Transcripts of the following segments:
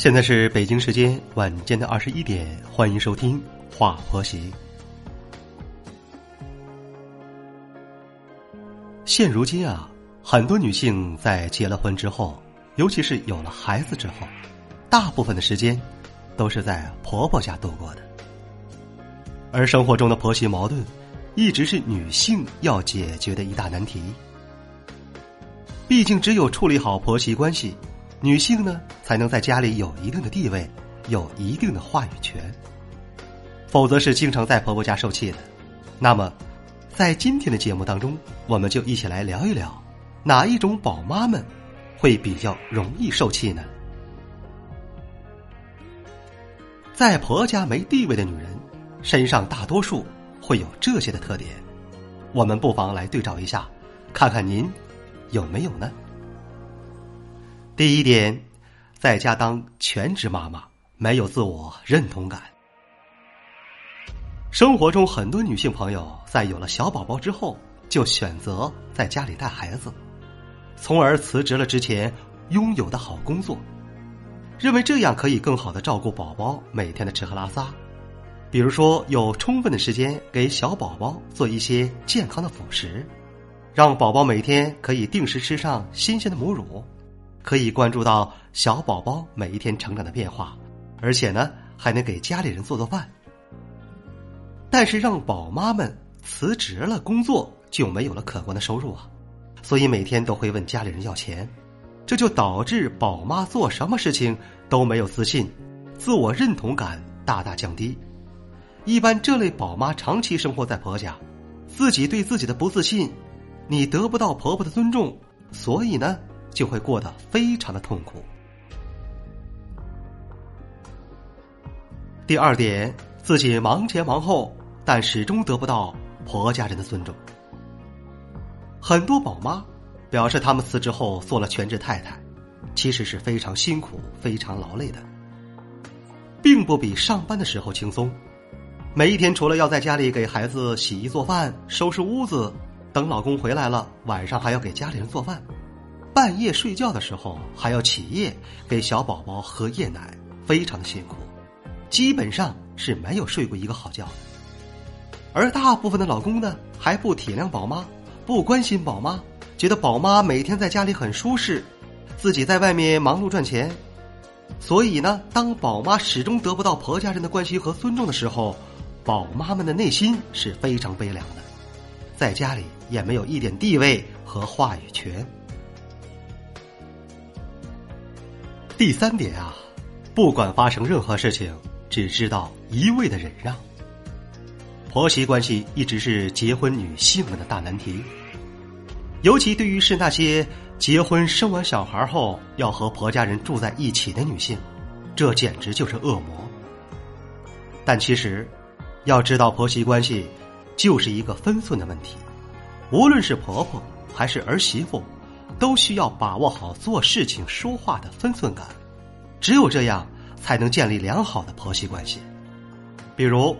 现在是北京时间晚间的21点，欢迎收听话婆媳。现如今啊，很多女性在结了婚之后，尤其是有了孩子之后，大部分的时间都是在婆婆家度过的。而生活中的婆媳矛盾一直是女性要解决的一大难题。毕竟只有处理好婆媳关系，女性呢才能在家里有一定的地位，有一定的话语权，否则是经常在婆婆家受气的。那么在今天的节目当中，我们就一起来聊一聊，哪一种宝妈们会比较容易受气呢？在婆家没地位的女人身上大多数会有这些的特点，我们不妨来对照一下，看看您有没有呢？第一点，在家当全职妈妈，没有自我认同感。生活中很多女性朋友在有了小宝宝之后，就选择在家里带孩子，从而辞职了之前拥有的好工作，认为这样可以更好的照顾宝宝每天的吃喝拉撒。比如说有充分的时间给小宝宝做一些健康的辅食，让宝宝每天可以定时吃上新鲜的母乳，可以关注到小宝宝每一天成长的变化，而且呢还能给家里人做做饭。但是让宝妈们辞职了工作，就没有了可观的收入啊，所以每天都会问家里人要钱，这就导致宝妈做什么事情都没有自信，自我认同感大大降低。一般这类宝妈长期生活在婆家，自己对自己的不自信，你得不到婆婆的尊重，所以呢就会过得非常的痛苦。第二点，自己忙前忙后，但始终得不到婆家人的尊重。很多宝妈表示她们辞职后做了全职太太，其实是非常辛苦非常劳累的，并不比上班的时候轻松。每一天除了要在家里给孩子洗衣做饭、收拾屋子，等老公回来了晚上还要给家里人做饭，半夜睡觉的时候还要起夜给小宝宝喝夜奶，非常的辛苦，基本上是没有睡过一个好觉的。而大部分的老公呢还不体谅宝妈，不关心宝妈，觉得宝妈每天在家里很舒适，自己在外面忙碌赚钱。所以呢，当宝妈始终得不到婆家人的关心和尊重的时候，宝妈们的内心是非常悲凉的，在家里也没有一点地位和话语权。第三点啊，不管发生任何事情，只知道一味的忍让。婆媳关系一直是结婚女性们的大难题，尤其对于是那些结婚生完小孩后要和婆家人住在一起的女性，这简直就是恶魔。但其实，要知道婆媳关系就是一个分寸的问题，无论是婆婆还是儿媳妇，都需要把握好做事情说话的分寸感，只有这样才能建立良好的婆媳关系。比如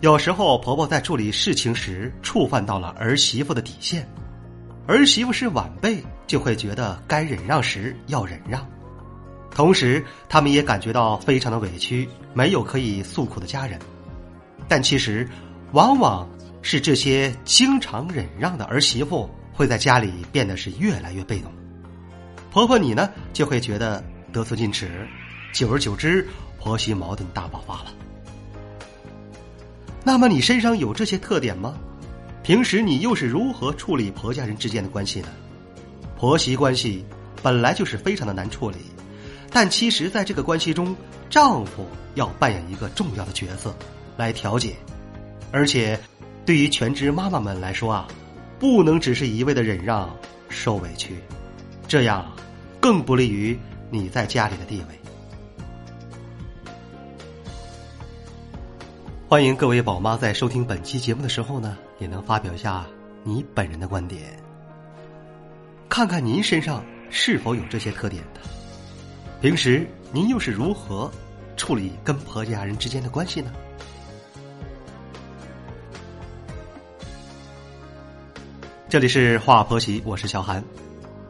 有时候婆婆在处理事情时触犯到了儿媳妇的底线，儿媳妇是晚辈，就会觉得该忍让时要忍让，同时他们也感觉到非常的委屈，没有可以诉苦的家人。但其实往往是这些经常忍让的儿媳妇会在家里变得是越来越被动，婆婆你呢就会觉得得寸进尺，久而久之婆媳矛盾大爆发了。那么你身上有这些特点吗？平时你又是如何处理婆家人之间的关系呢？婆媳关系本来就是非常的难处理，但其实在这个关系中，丈夫要扮演一个重要的角色来调解。而且对于全职妈妈们来说啊，不能只是一味的忍让受委屈，这样更不利于你在家里的地位。欢迎各位宝妈在收听本期节目的时候呢，也能发表一下你本人的观点，看看您身上是否有这些特点的。平时您又是如何处理跟婆家人之间的关系呢？这里是话婆媳，我是小韩。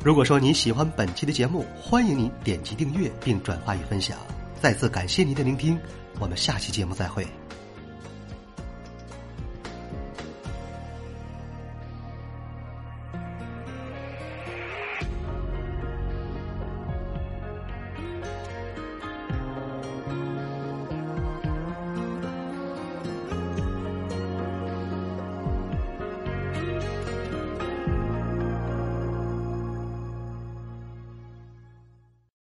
如果说您喜欢本期的节目，欢迎您点击订阅并转发与分享。再次感谢您的聆听，我们下期节目再会。